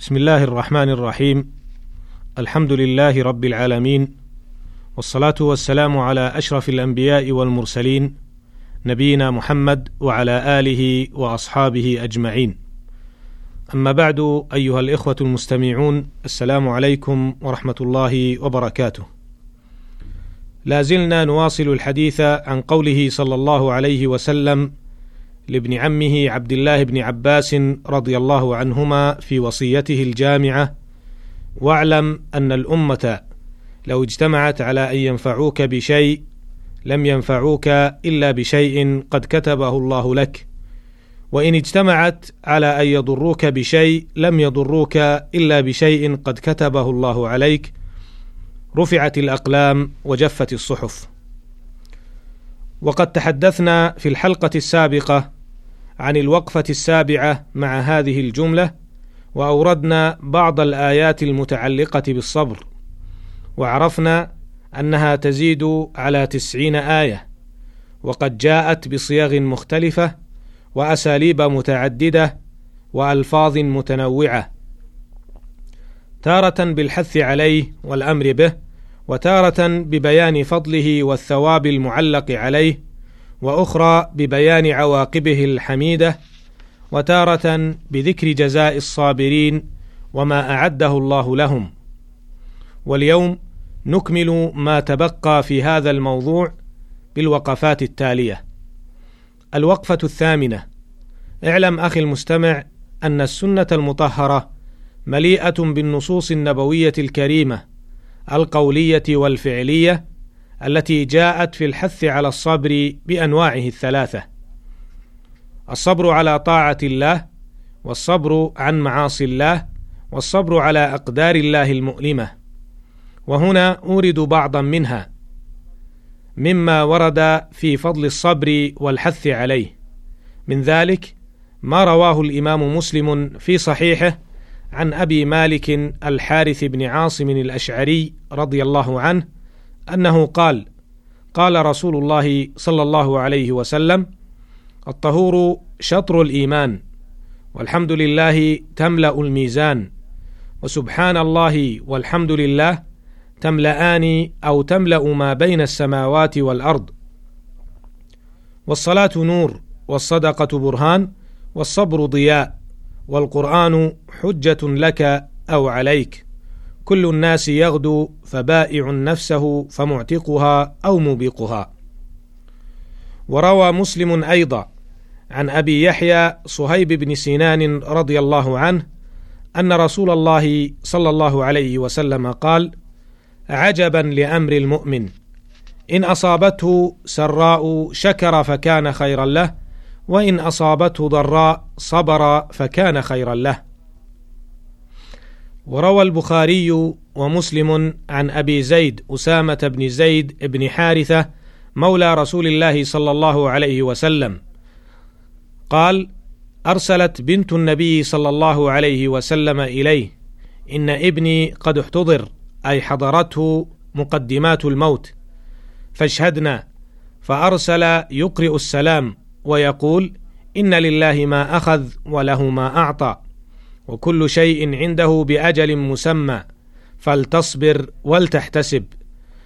بسم الله الرحمن الرحيم. الحمد لله رب العالمين، والصلاة والسلام على أشرف الأنبياء والمرسلين، نبينا محمد وعلى آله وأصحابه أجمعين. أما بعد، أيها الإخوة المستمعون، السلام عليكم ورحمة الله وبركاته. لا زلنا نواصل الحديث عن قوله صلى الله عليه وسلم لابن عمه عبد الله بن عباس رضي الله عنهما في وصيته الجامعة: واعلم أن الأمة لو اجتمعت على أن ينفعوك بشيء لم ينفعوك إلا بشيء قد كتبه الله لك، وإن اجتمعت على أن يضروك بشيء لم يضروك إلا بشيء قد كتبه الله عليك، رفعت الأقلام وجفت الصحف. وقد تحدثنا في الحلقة السابقة عن الوقفة السابعة مع هذه الجملة، وأوردنا بعض الآيات المتعلقة بالصبر، وعرفنا أنها تزيد على 90 آية، وقد جاءت بصيغ مختلفة وأساليب متعددة وألفاظ متنوعة، تارة بالحث عليه والأمر به، وتارة ببيان فضله والثواب المعلق عليه، وأخرى ببيان عواقبه الحميدة، وتارة بذكر جزاء الصابرين وما أعده الله لهم. واليوم نكمل ما تبقى في هذا الموضوع بالوقفات التالية. الوقفة 8: اعلم أخي المستمع أن السنة المطهرة مليئة بالنصوص النبوية الكريمة القولية والفعلية التي جاءت في الحث على الصبر بأنواعه 3: الصبر على طاعة الله، والصبر عن معاصي الله، والصبر على أقدار الله المؤلمة. وهنا أورد بعضا منها مما ورد في فضل الصبر والحث عليه. من ذلك ما رواه الإمام مسلم في صحيحه عن أبي مالك الحارث بن عاصم الأشعري رضي الله عنه أنه قال: قال رسول الله صلى الله عليه وسلم: الطهور شطر الإيمان، والحمد لله تملأ الميزان، وسبحان الله والحمد لله تملأان أو تملأ ما بين السماوات والأرض، والصلاة نور، والصدقة برهان، والصبر ضياء، والقرآن حجة لك أو عليك، كل الناس يغدو فبائع نفسه فمعتقها أو موبقها. وروى مسلم أيضا عن أبي يحيى صهيب بن سينان رضي الله عنه أن رسول الله صلى الله عليه وسلم قال: عجبا لأمر المؤمن، إن أصابته سراء شكر فكان خيرا له، وإن أصابته ضراء صبر فكان خيرا له. وروى البخاري ومسلم عن أبي زيد أسامة بن زيد بن حارثة مولى رسول الله صلى الله عليه وسلم قال: أرسلت بنت النبي صلى الله عليه وسلم إليه: إن ابني قد احتضر، أي حضرته مقدمات الموت، فاشهدنا، فأرسل يقرئ السلام ويقول: إن لله ما أخذ وله ما أعطى، وكل شيء عنده بأجل مسمى، فلتصبر ولتحتسب.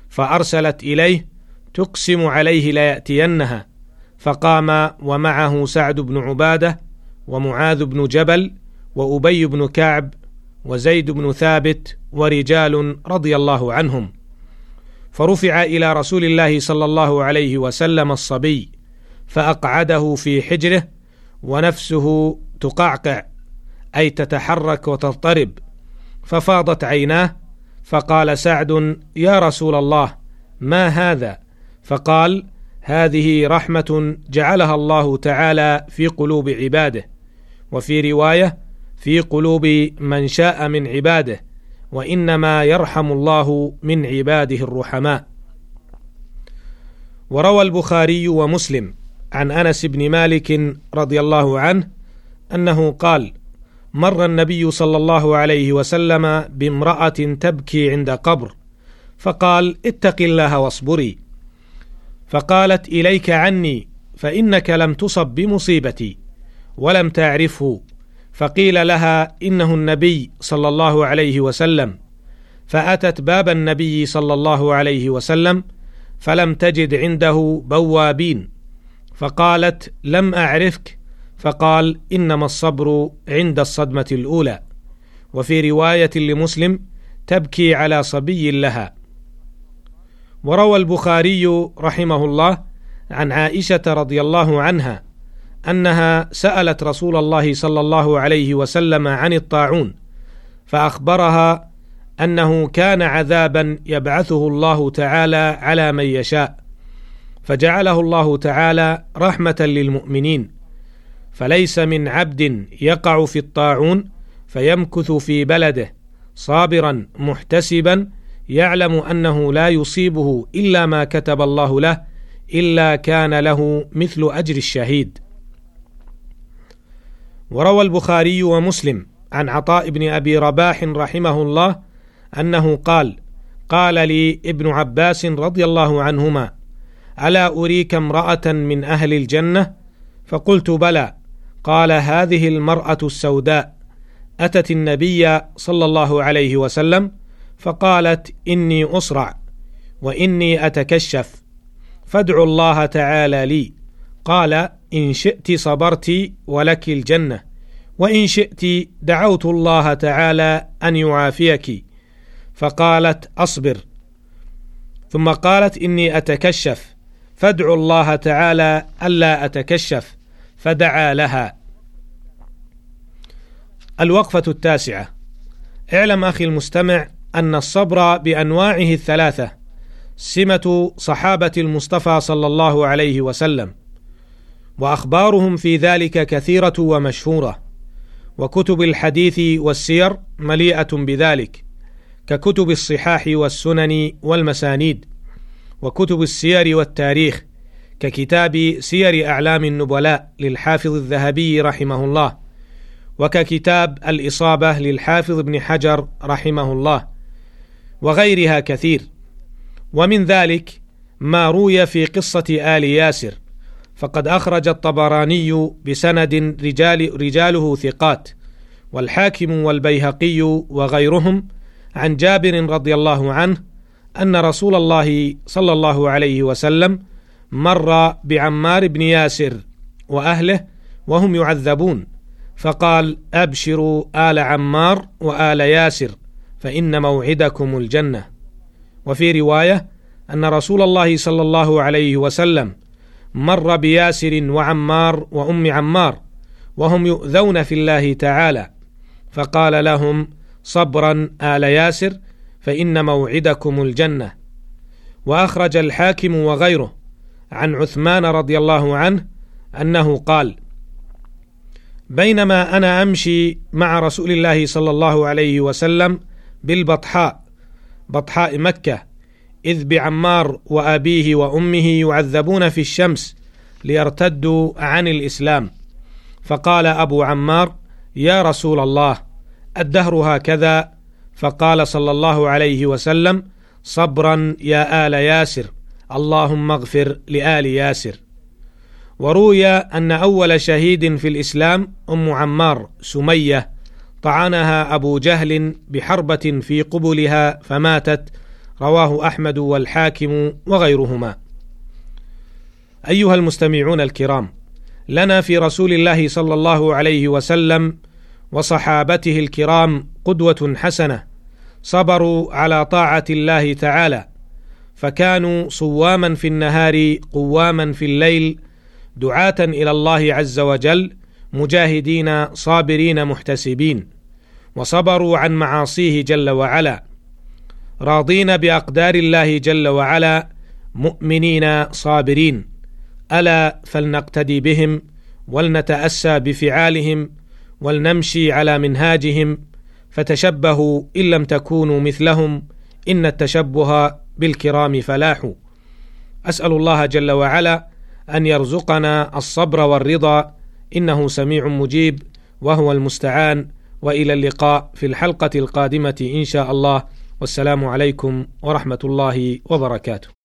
فأرسلت إليه تقسم عليه ليأتينها، فقام ومعه سعد بن عبادة ومعاذ بن جبل وأبي بن كعب وزيد بن ثابت ورجال رضي الله عنهم، فرفع إلى رسول الله صلى الله عليه وسلم الصبي، فأقعده في حجره، ونفسه تقعقع، أي تتحرك وتضطرب، ففاضت عيناه، فقال سعد: يا رسول الله، ما هذا؟ فقال: هذه رحمة جعلها الله تعالى في قلوب عباده، وفي رواية: في قلوب من شاء من عباده، وإنما يرحم الله من عباده الرحماء. وروى البخاري ومسلم عن أنس بن مالك رضي الله عنه أنه قال: مر النبي صلى الله عليه وسلم بامرأة تبكي عند قبر، فقال: اتق الله واصبري، فقالت: إليك عني، فإنك لم تصب بمصيبتي ولم تعرفه، فقيل لها إنه النبي صلى الله عليه وسلم، فأتت باب النبي صلى الله عليه وسلم فلم تجد عنده بوابين، فقالت لم أعرفك، فقال إنما الصبر عند الصدمة الأولى. وفي رواية لمسلم تبكي على صبي لها. وروى البخاري رحمه الله عن عائشة رضي الله عنها أنها سألت رسول الله صلى الله عليه وسلم عن الطاعون، فأخبرها أنه كان عذابا يبعثه الله تعالى على من يشاء، فجعله الله تعالى رحمة للمؤمنين، فليس من عبد يقع في الطاعون فيمكث في بلده صابرا محتسبا يعلم أنه لا يصيبه إلا ما كتب الله له إلا كان له مثل أجر الشهيد. وروى البخاري ومسلم عن عطاء ابن أبي رباح رحمه الله أنه قال: قال لي ابن عباس رضي الله عنهما: ألا أريك امرأة من أهل الجنة؟ فقلت بلى. قال: هذه المرأة السوداء أتت النبي صلى الله عليه وسلم فقالت إني أصرع وإني أتكشف، فادعوا الله تعالى لي. قال: إن شئت صبرت ولك الجنة، وإن شئت دعوت الله تعالى أن يعافيك. فقالت: أصبر. ثم قالت: إني أتكشف، فادعوا الله تعالى ألا أتكشف، فدعا لها. الوقفة التاسعة. اعلم أخي المستمع أن الصبر بأنواعه الثلاثة سمة صحابة المصطفى صلى الله عليه وسلم، وأخبارهم في ذلك كثيرة ومشهورة، وكتب الحديث والسير مليئة بذلك ككتب الصحاح والسنن والمسانيد، وكتب السير والتاريخ ككتاب سير أعلام النبلاء للحافظ الذهبي رحمه الله، وككتاب الإصابة للحافظ ابن حجر رحمه الله، وغيرها كثير. ومن ذلك ما روي في قصة آل ياسر، فقد أخرج الطبراني بسند رجاله ثقات، والحاكم والبيهقي وغيرهم عن جابر رضي الله عنه أن رسول الله صلى الله عليه وسلم مر بعمار بن ياسر وأهله وهم يعذبون، فقال: أبشروا آل عمار وآل ياسر فإن موعدكم الجنة. وفي رواية أن رسول الله صلى الله عليه وسلم مر بياسر وعمار وأم عمار وهم يؤذون في الله تعالى، فقال لهم: صبرا آل ياسر فإن موعدكم الجنة. وأخرج الحاكم وغيره عن عثمان رضي الله عنه أنه قال: بينما أنا أمشي مع رسول الله صلى الله عليه وسلم بالبطحاء، بطحاء مكة، إذ بعمار وأبيه وأمه يعذبون في الشمس ليرتدوا عن الإسلام، فقال أبو عمار: يا رسول الله، الدهر هكذا؟ فقال صلى الله عليه وسلم: صبرا يا آل ياسر، اللهم اغفر لآل ياسر. وروي أن أول شهيد في الإسلام أم عمار سمية طعنها أبو جهل بحربة في قبلها فماتت، رواه أحمد والحاكم وغيرهما. أيها المستمعون الكرام، لنا في رسول الله صلى الله عليه وسلم وصحابته الكرام قدوة حسنة، صبروا على طاعة الله تعالى، فكانوا صواما في النهار قواما في الليل، دعاة إلى الله عز وجل، مجاهدين صابرين محتسبين، وصبروا عن معاصيه جل وعلا، راضين بأقدار الله جل وعلا، مؤمنين صابرين. ألا فلنقتدي بهم، ولنتأسى بفعالهم، ولنمشي على منهاجهم، فتشبهوا إن لم تكونوا مثلهم، إن التشبه بالكرام فلاح. أسأل الله جل وعلا أن يرزقنا الصبر والرضا، إنه سميع مجيب وهو المستعان. وإلى اللقاء في الحلقة القادمة إن شاء الله، والسلام عليكم ورحمة الله وبركاته.